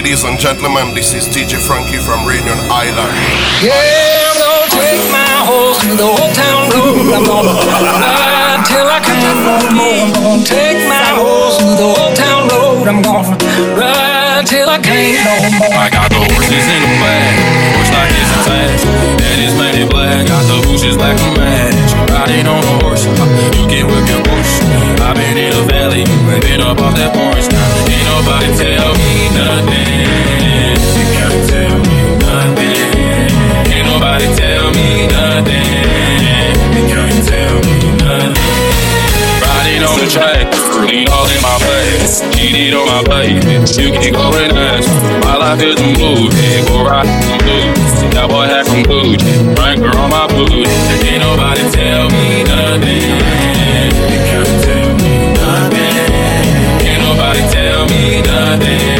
Ladies and gentlemen, this is T.J. Frankie from Radio Island. Yeah, I'm gonna take my horse through the whole town road. I'm gonna ride till I can't no more. I'm gonna take my horse through the whole town road. I'm gonna ride till I can't no more. I got the horses in the back, horse like this and fast. That is painted black, got the bushes like a man. Riding on a horse, you get with your bush. I've been in the valley, been up off that porch. Ain't nobody tell me nothing. Track, lean all in my face, cheated on my baby, you can go and ask. My life is a movie, go ride some blues. That boy had some booty, Franker on my booty. Ain't nobody tell me nothing. You can't tell me nothing. Ain't nobody tell me nothing.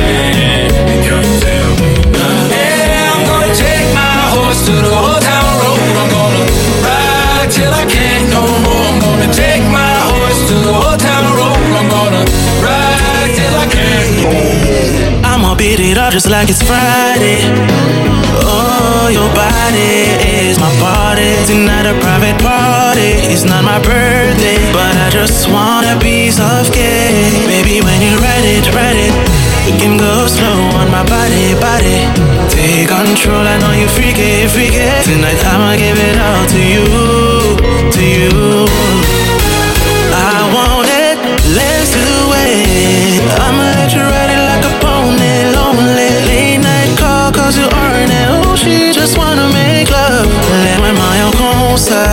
You can't tell me nothing. Yeah, I'm gonna take my horse to the whole town road. I'm gonna ride till I can't no more. I'm gonna take my to the whole town road, I'm gonna ride till I can't. I'ma beat it up just like it's Friday. Oh, your body is my party. Tonight a private party. It's not my birthday, but I just want a piece of cake. Baby, when you ride it, you can go slow on my body, body. Take control, I know you freaky, freaky. Tonight I'ma give it all to you, to you. Let's do it. I'ma let you ride it like a pony. Lonely late night call, cause you earn it. Oh, she just wanna make love. Lève-moi comme ça.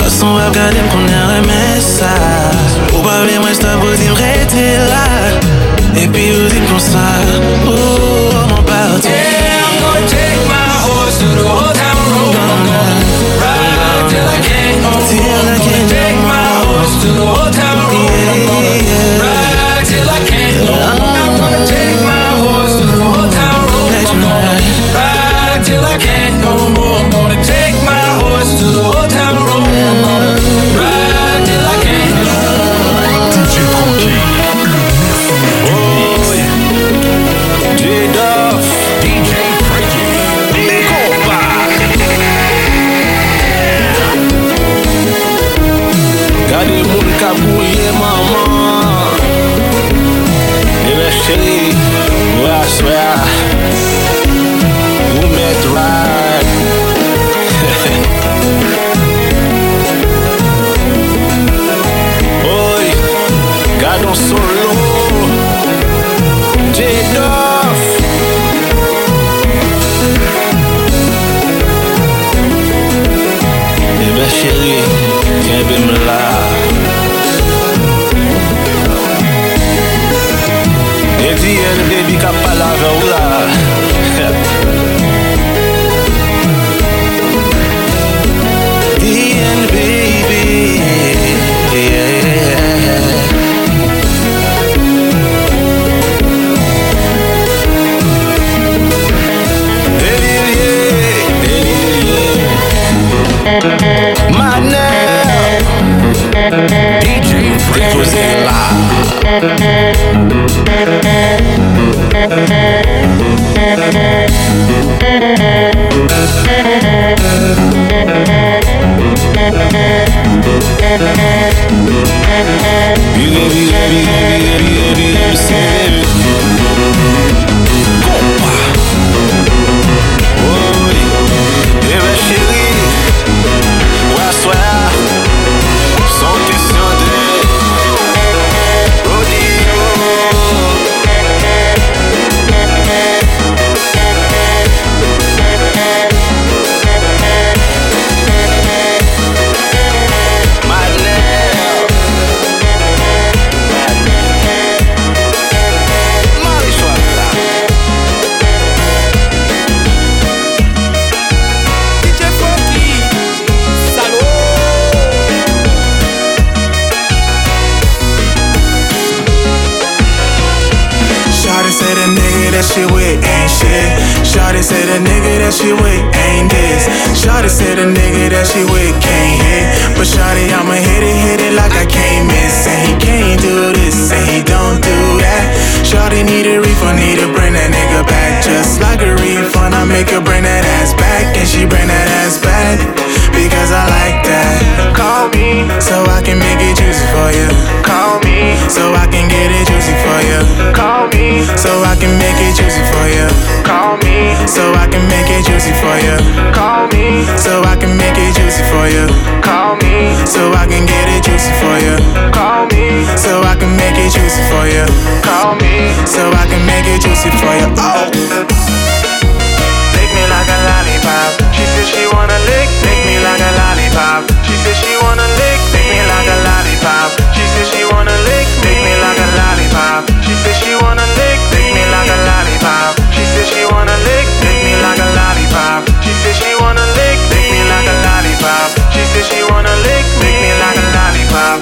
Façon à regarder qu'on est le message. Ou pas, moi je t'ai posé, m'rêter là. Et puis vous dites comme ça. Oh, mon party. Yeah, I'm gonna take my horse to the whole town road. I'm gonna ride till I can't no more. I'm gonna take my horse to the whole town road. Need a refund, need to bring that nigga back. make her bring that ass back, and she bring that ass back because I like that. Call me so I can make it juicy for you. Call me so I can get it juicy for you. Call me so I can make it juicy for you. Call me so I can make it juicy for you. Call me so I can make it juicy for you. Call me so I can get it juicy for you. Call me so I can make it juicy for you. Call me so I can make it juicy for you. Oh. Like a lollipop, she said she wanna lick me like a lollipop. She said she wanna lick me like a lollipop. She said she wanna lick me like a lollipop. She said she wanna lick me like a lollipop. She said she wanna lick me like a lollipop. She said she wanna lick me like a lollipop. She said she wanna lick me like a lollipop.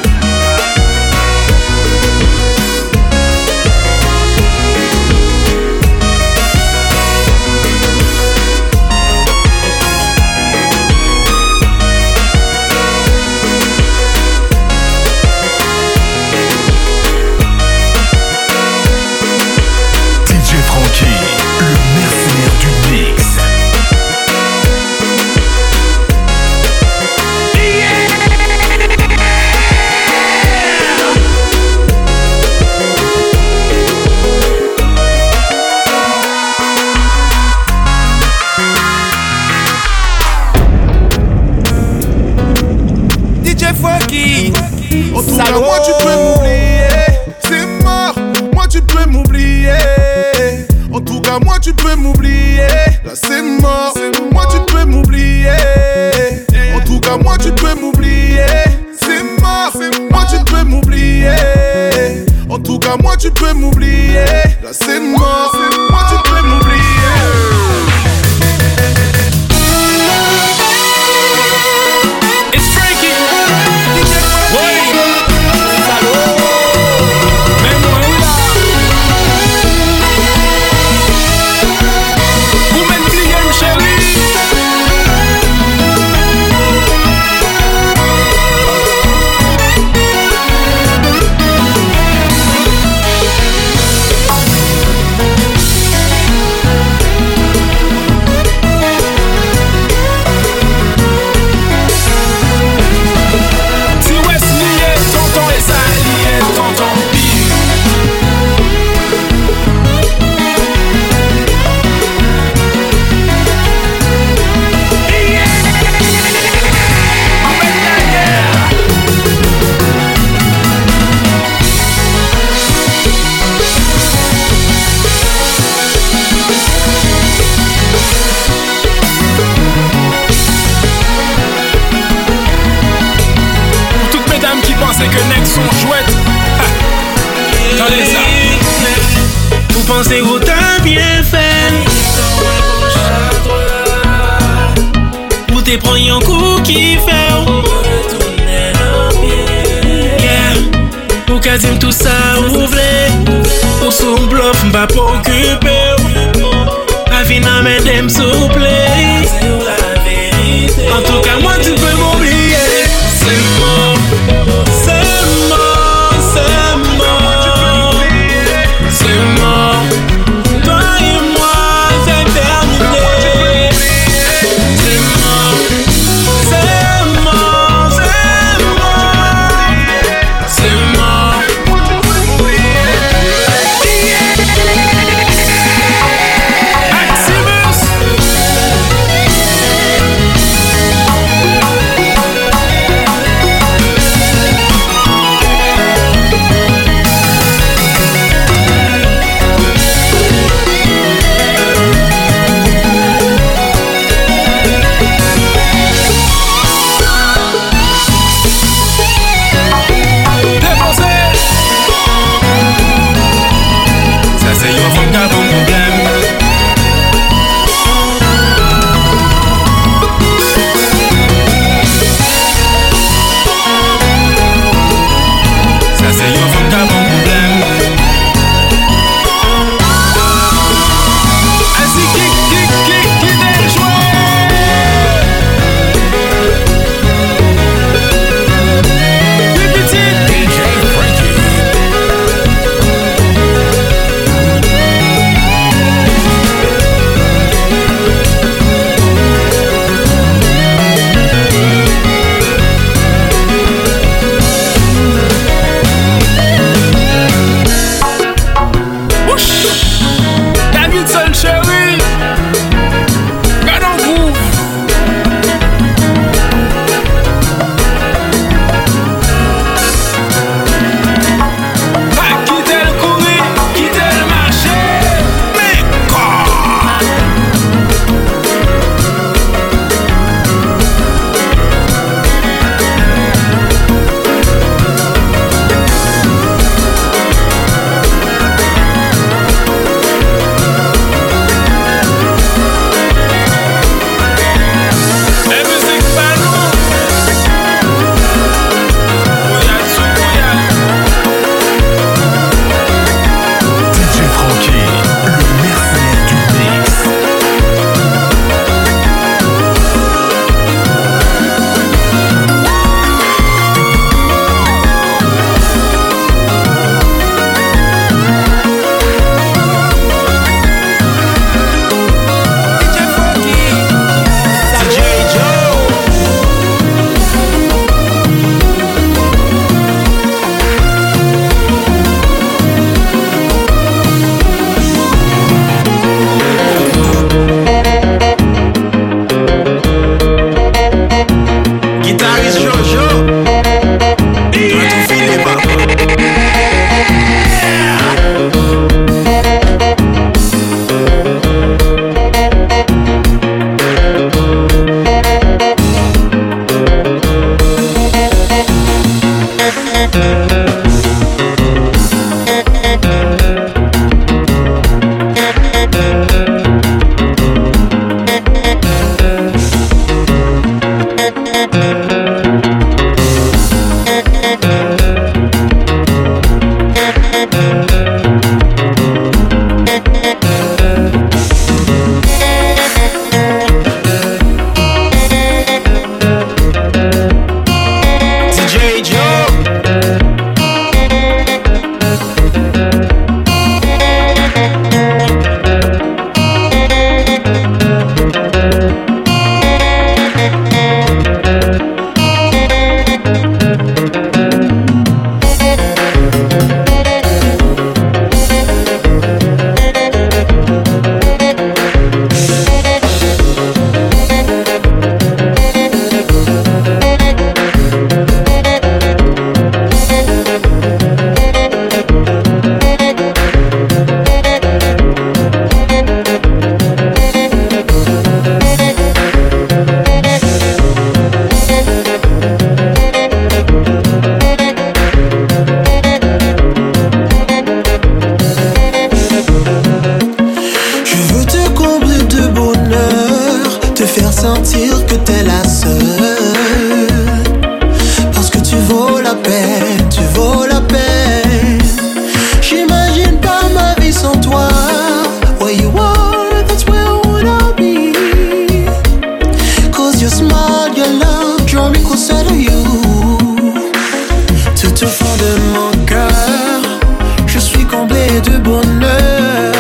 et de bonheur.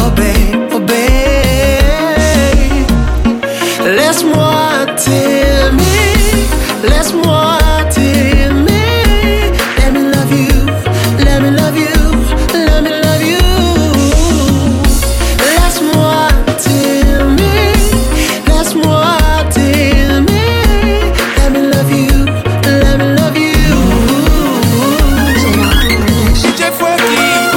Oh babe, oh babe, laisse-moi t'aimer, laisse-moi t'aimer. Let me love you, let me love you, let me love you. Laisse-moi t'aimer, laisse-moi t'aimer. Let me love you, let me love you. T.J. Frankie.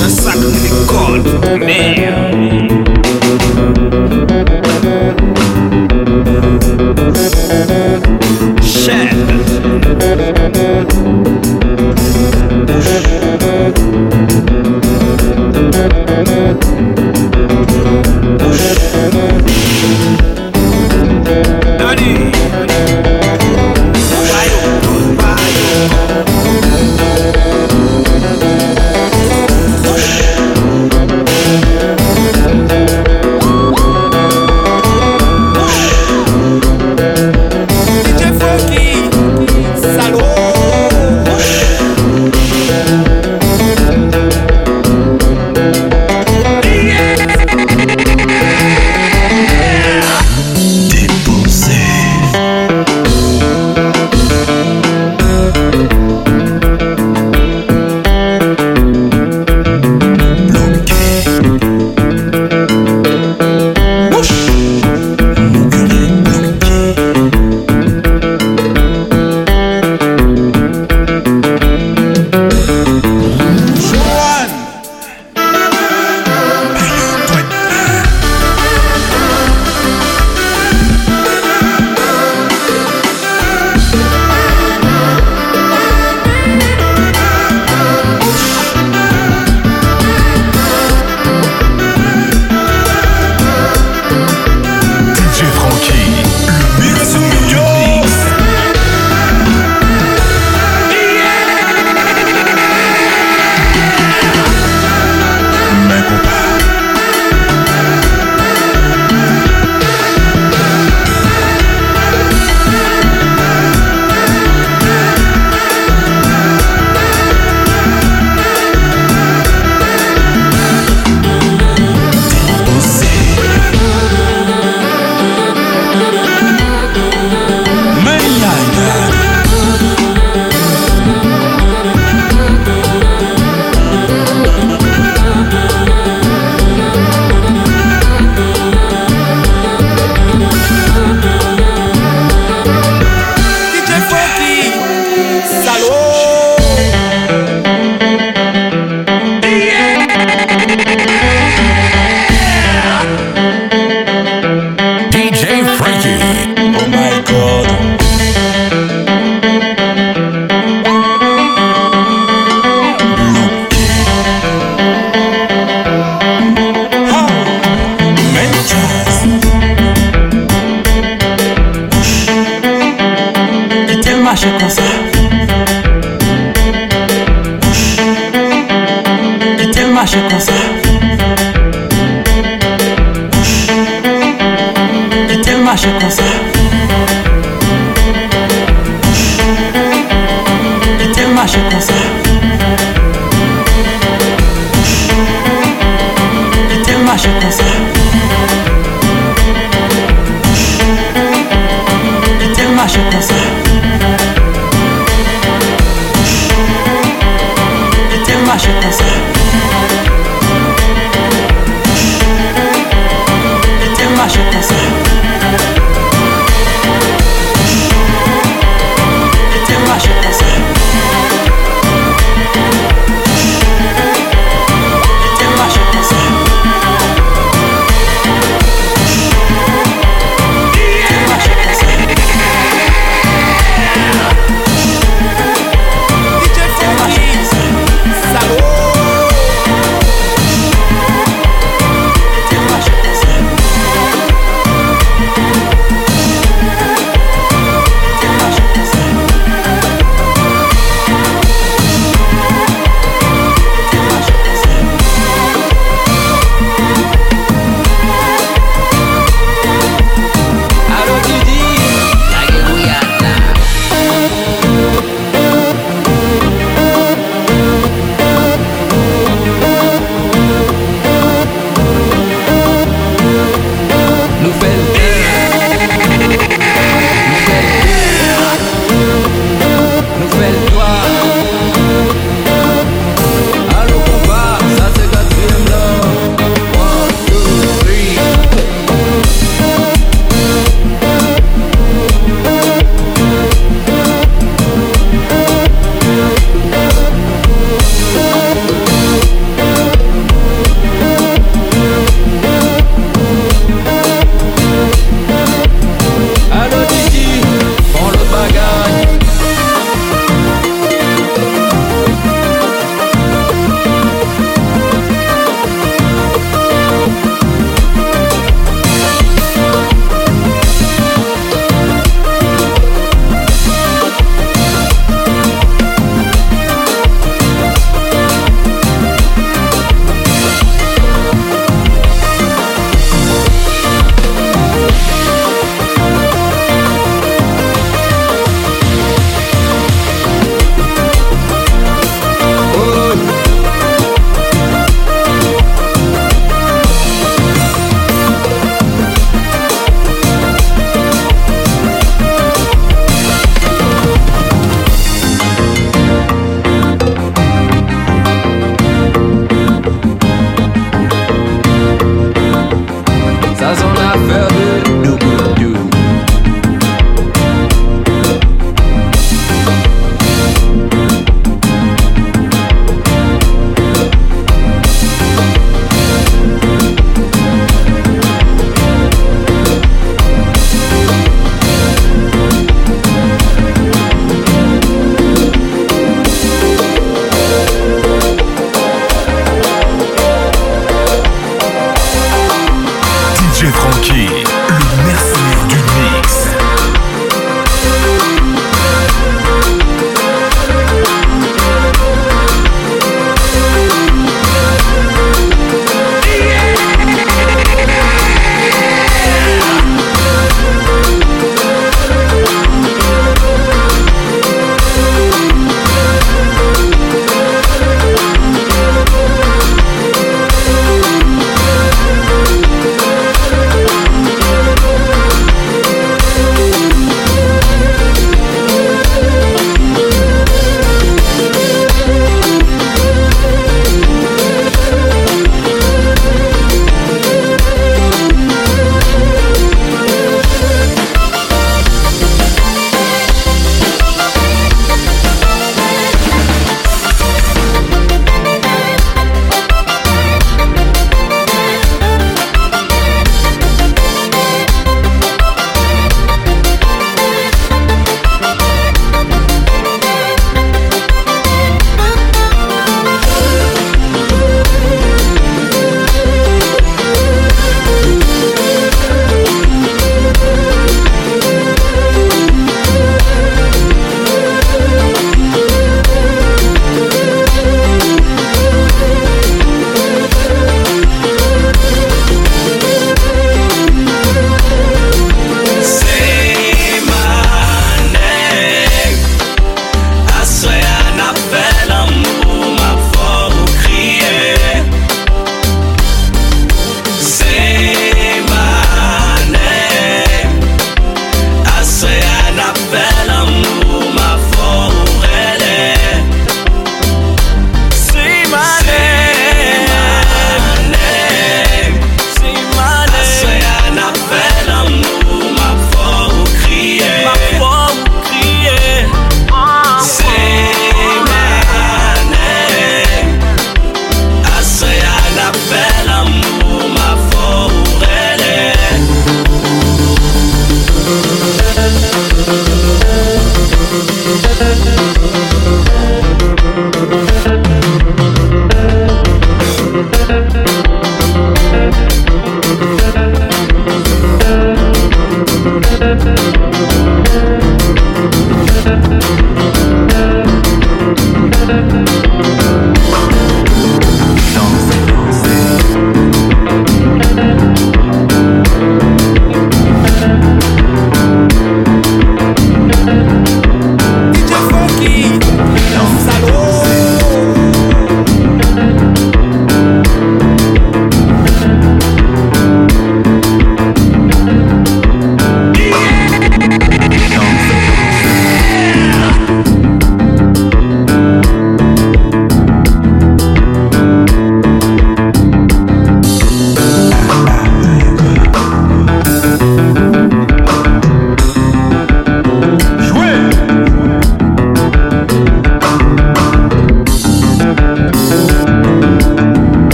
Un sac d'école de merde. Chef.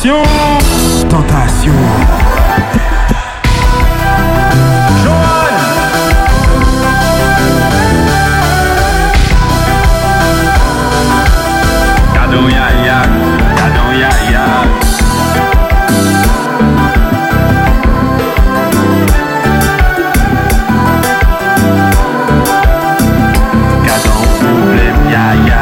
Tentation. Tentation. Johan. Cadeau yaya. Cadeau yaya. Cadeau problème yaya.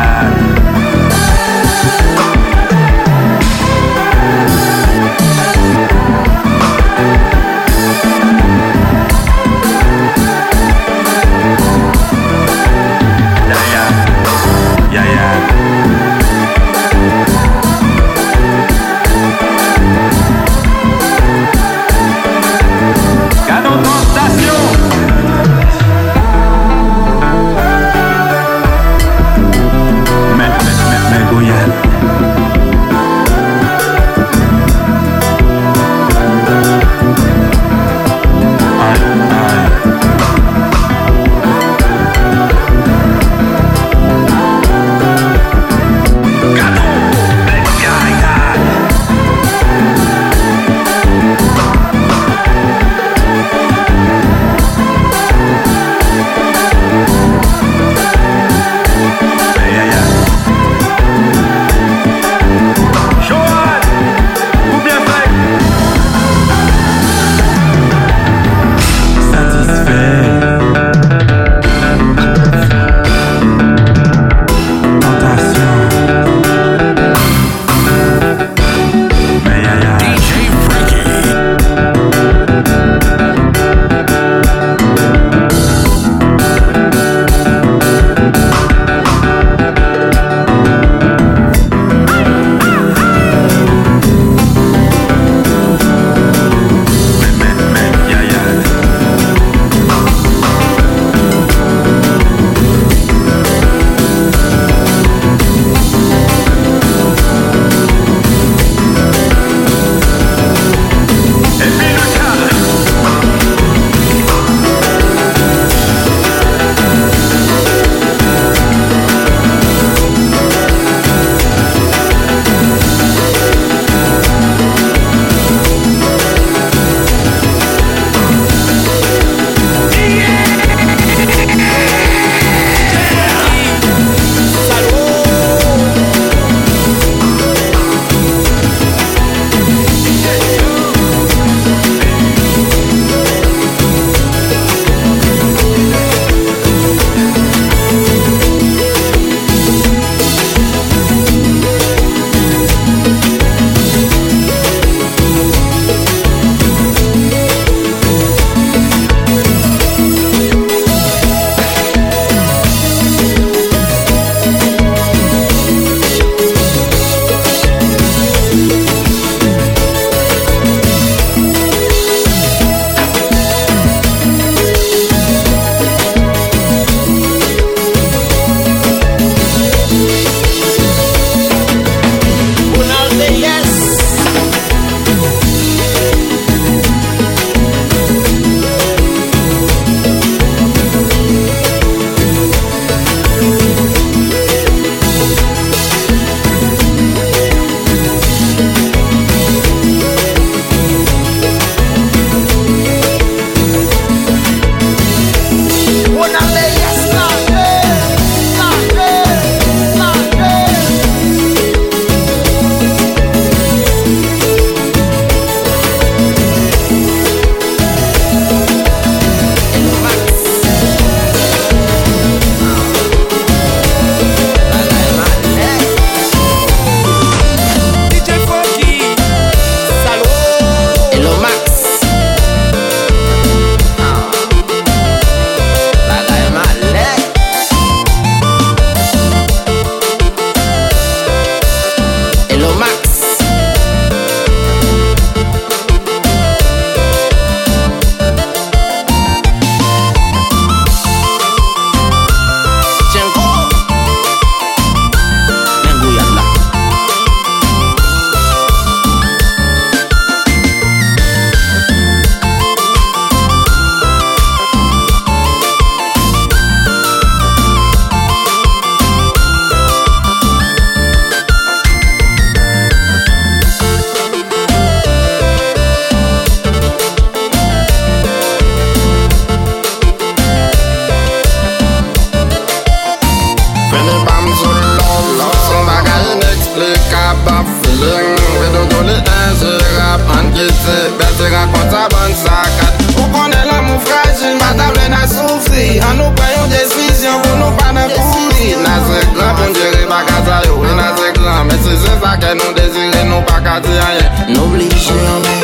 se rappe, encaissé, belle se rencontre à bonne sac. On connaît l'amour fragile, madame le n'a souffri. En nous payons décision, vous nous pas d'un courir. N'a se grand, bon Dieu, bagage à yo, n'a se grand. Mais si c'est ça que nous désirons, nous pas qu'à dire rien. N'oublie jamais.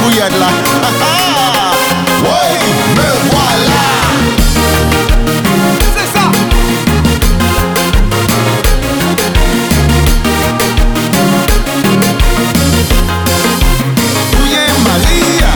bouillant là. Oui, me voilà. C'est ça. Bouillant Malia.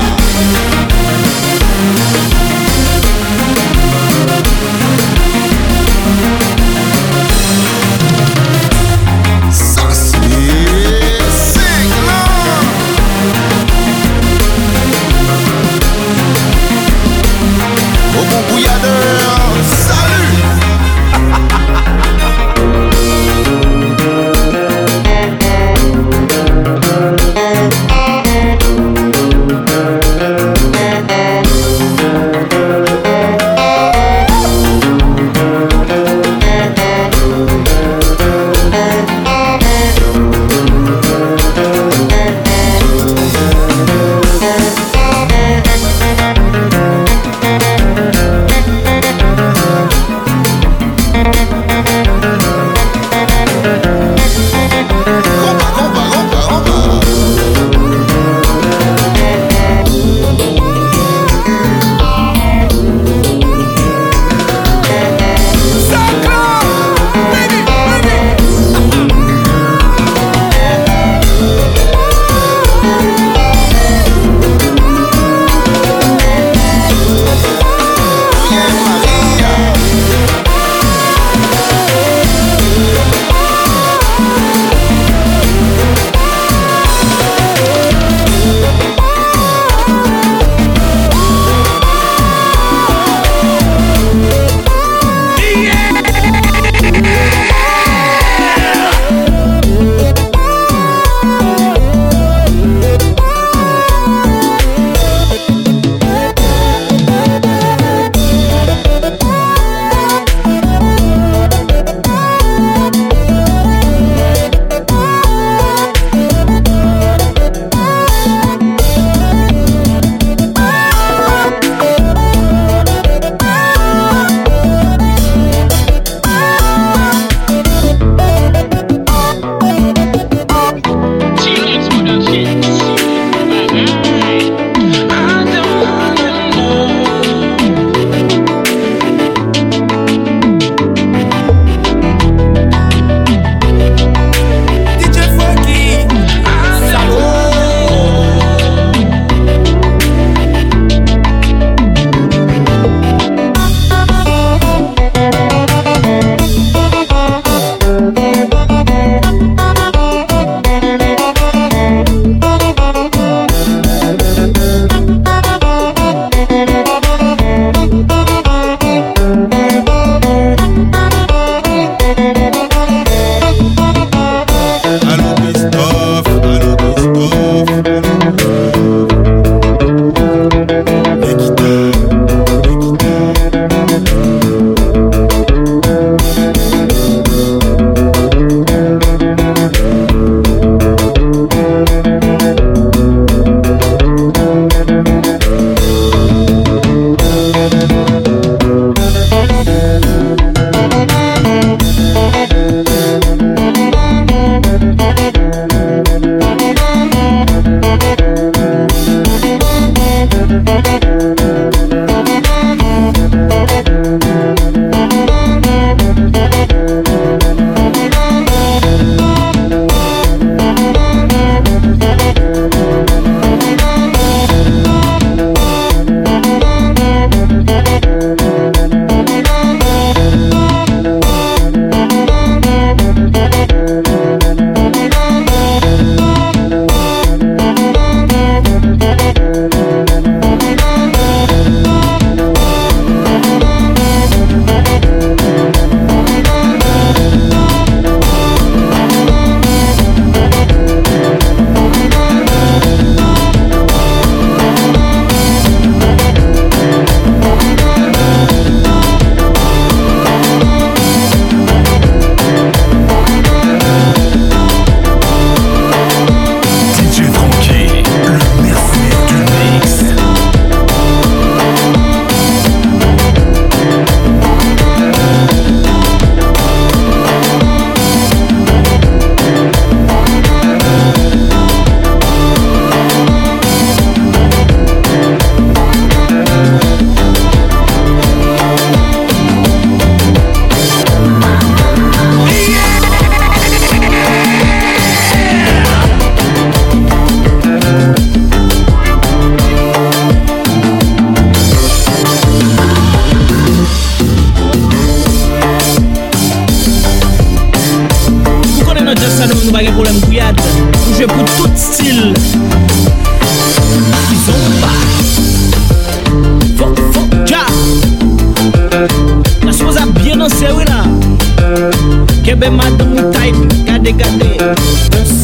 Bébé m'a donné type, gardez, gardez.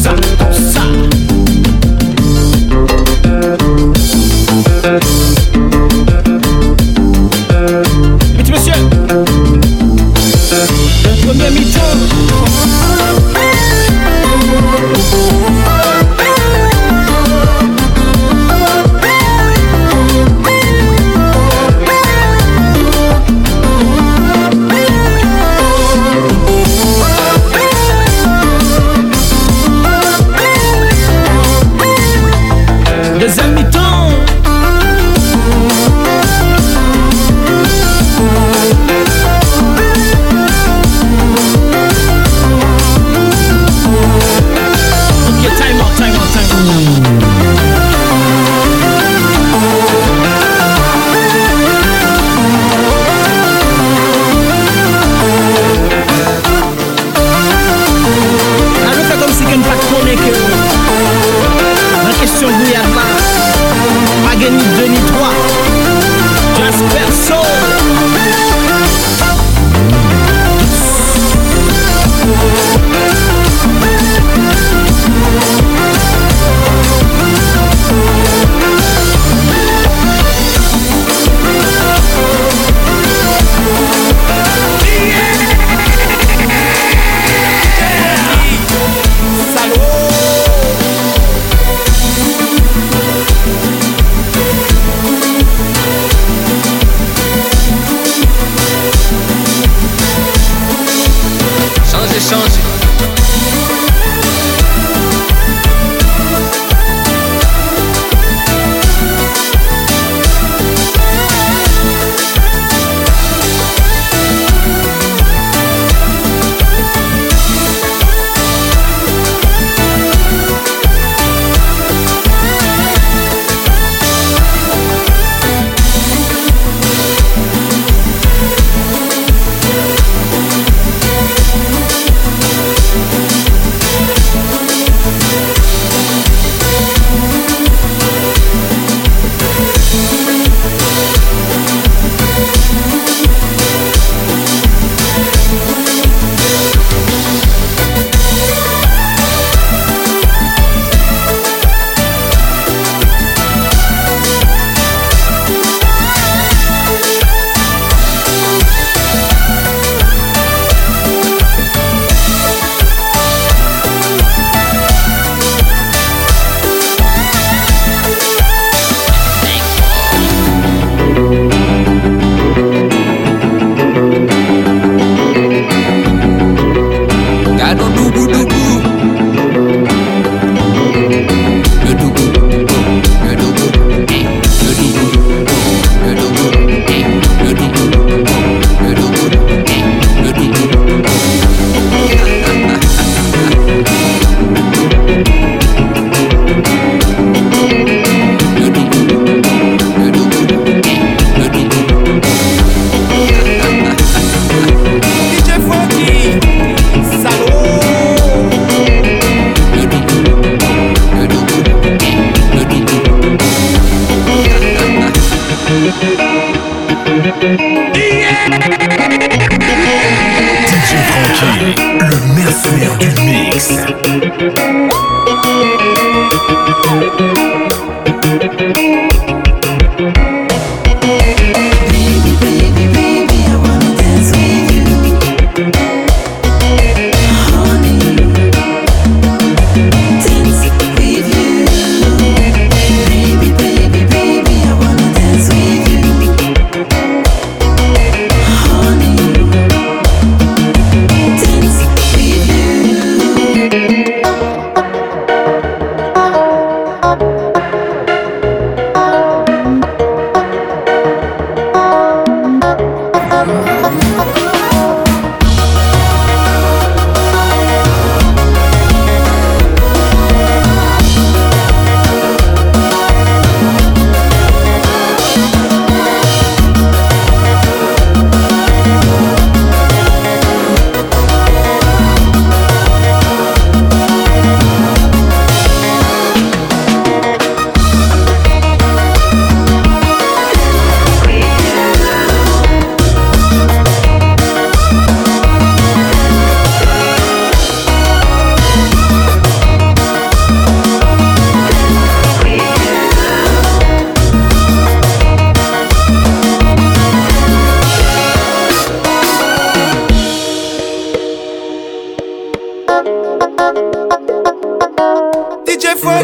Ça, ça. Petit monsieur. Le premier mi-temps.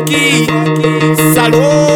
Frankie, salaud.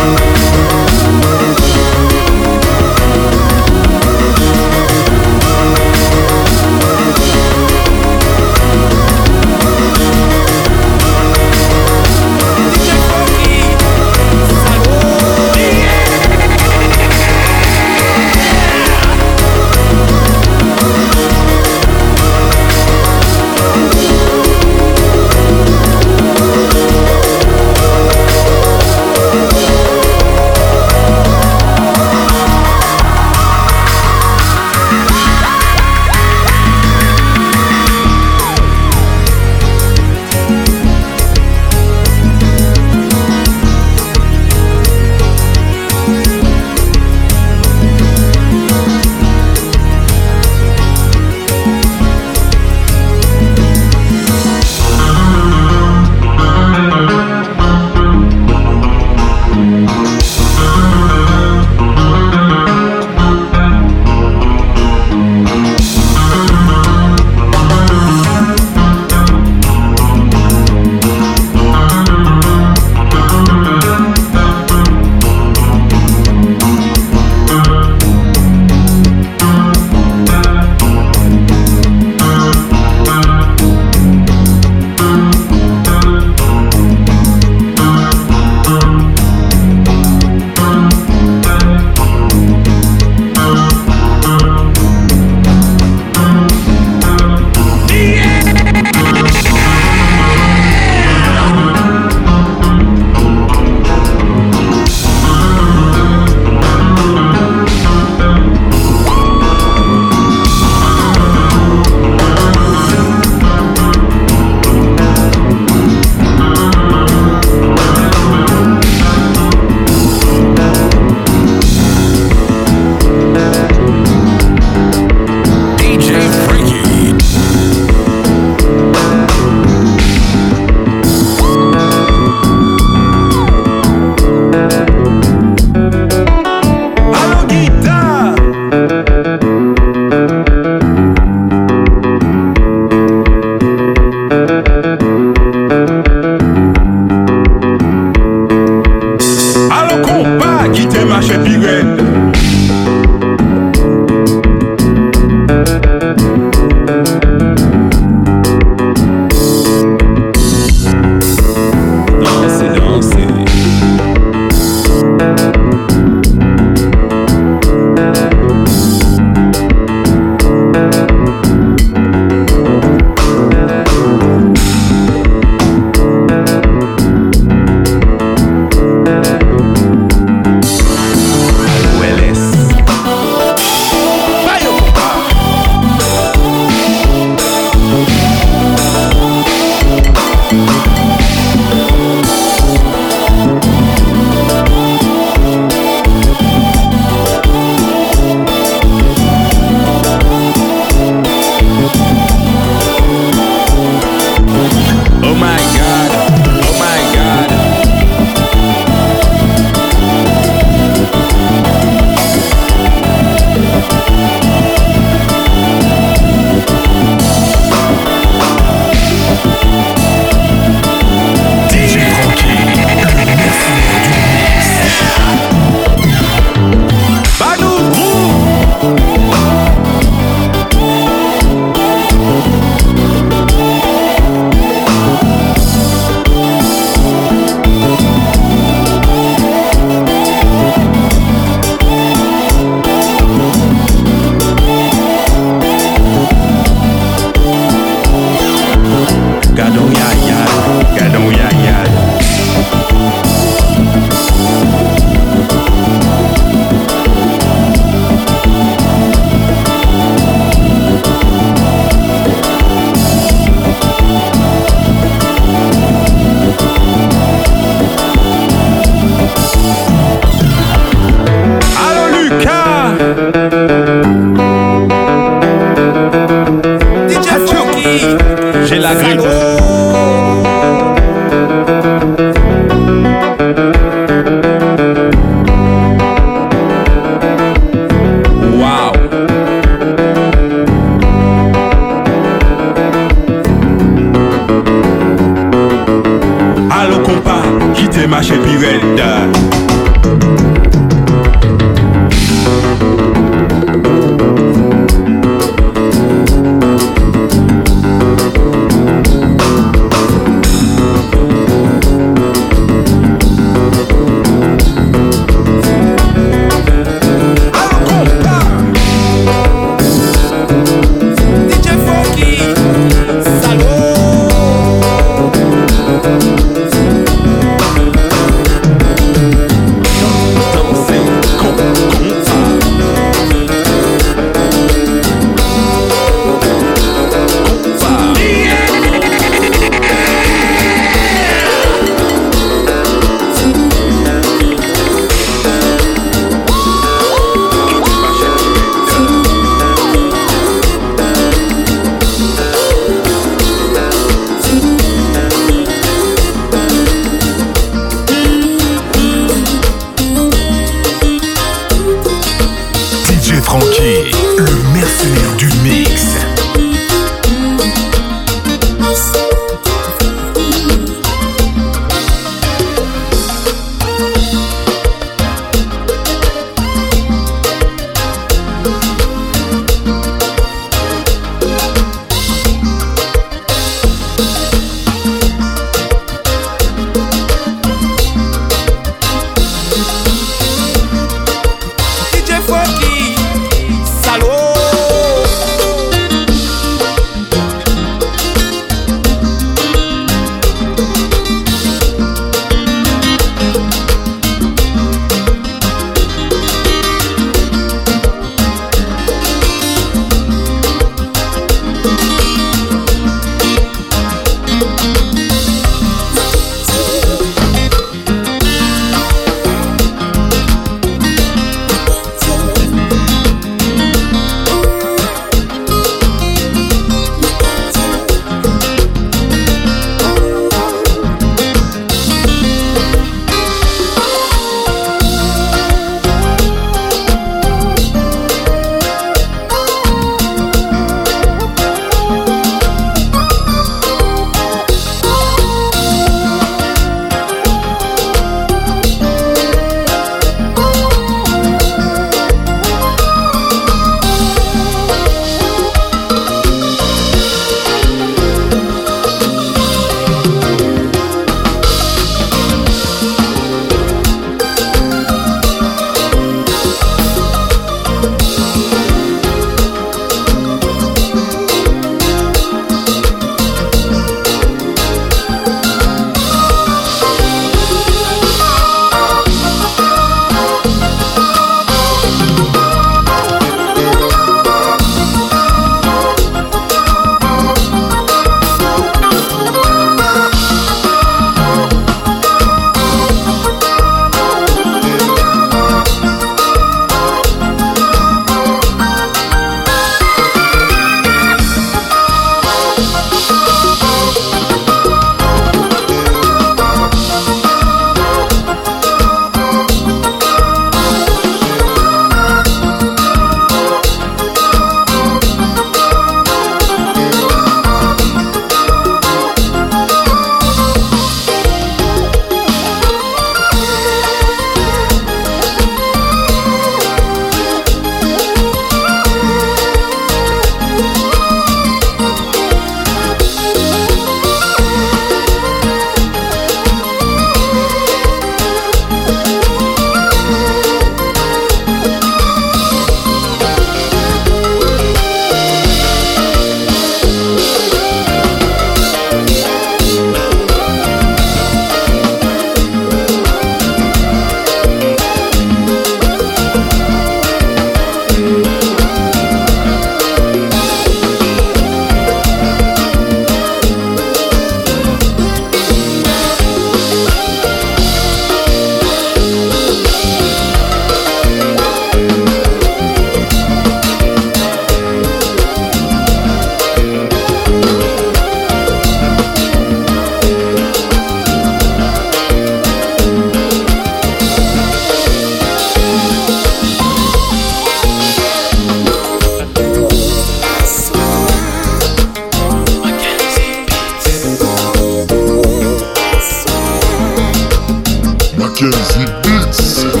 Jersey Beats. T'as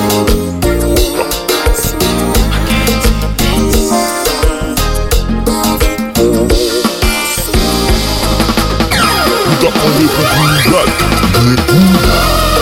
pas les coups de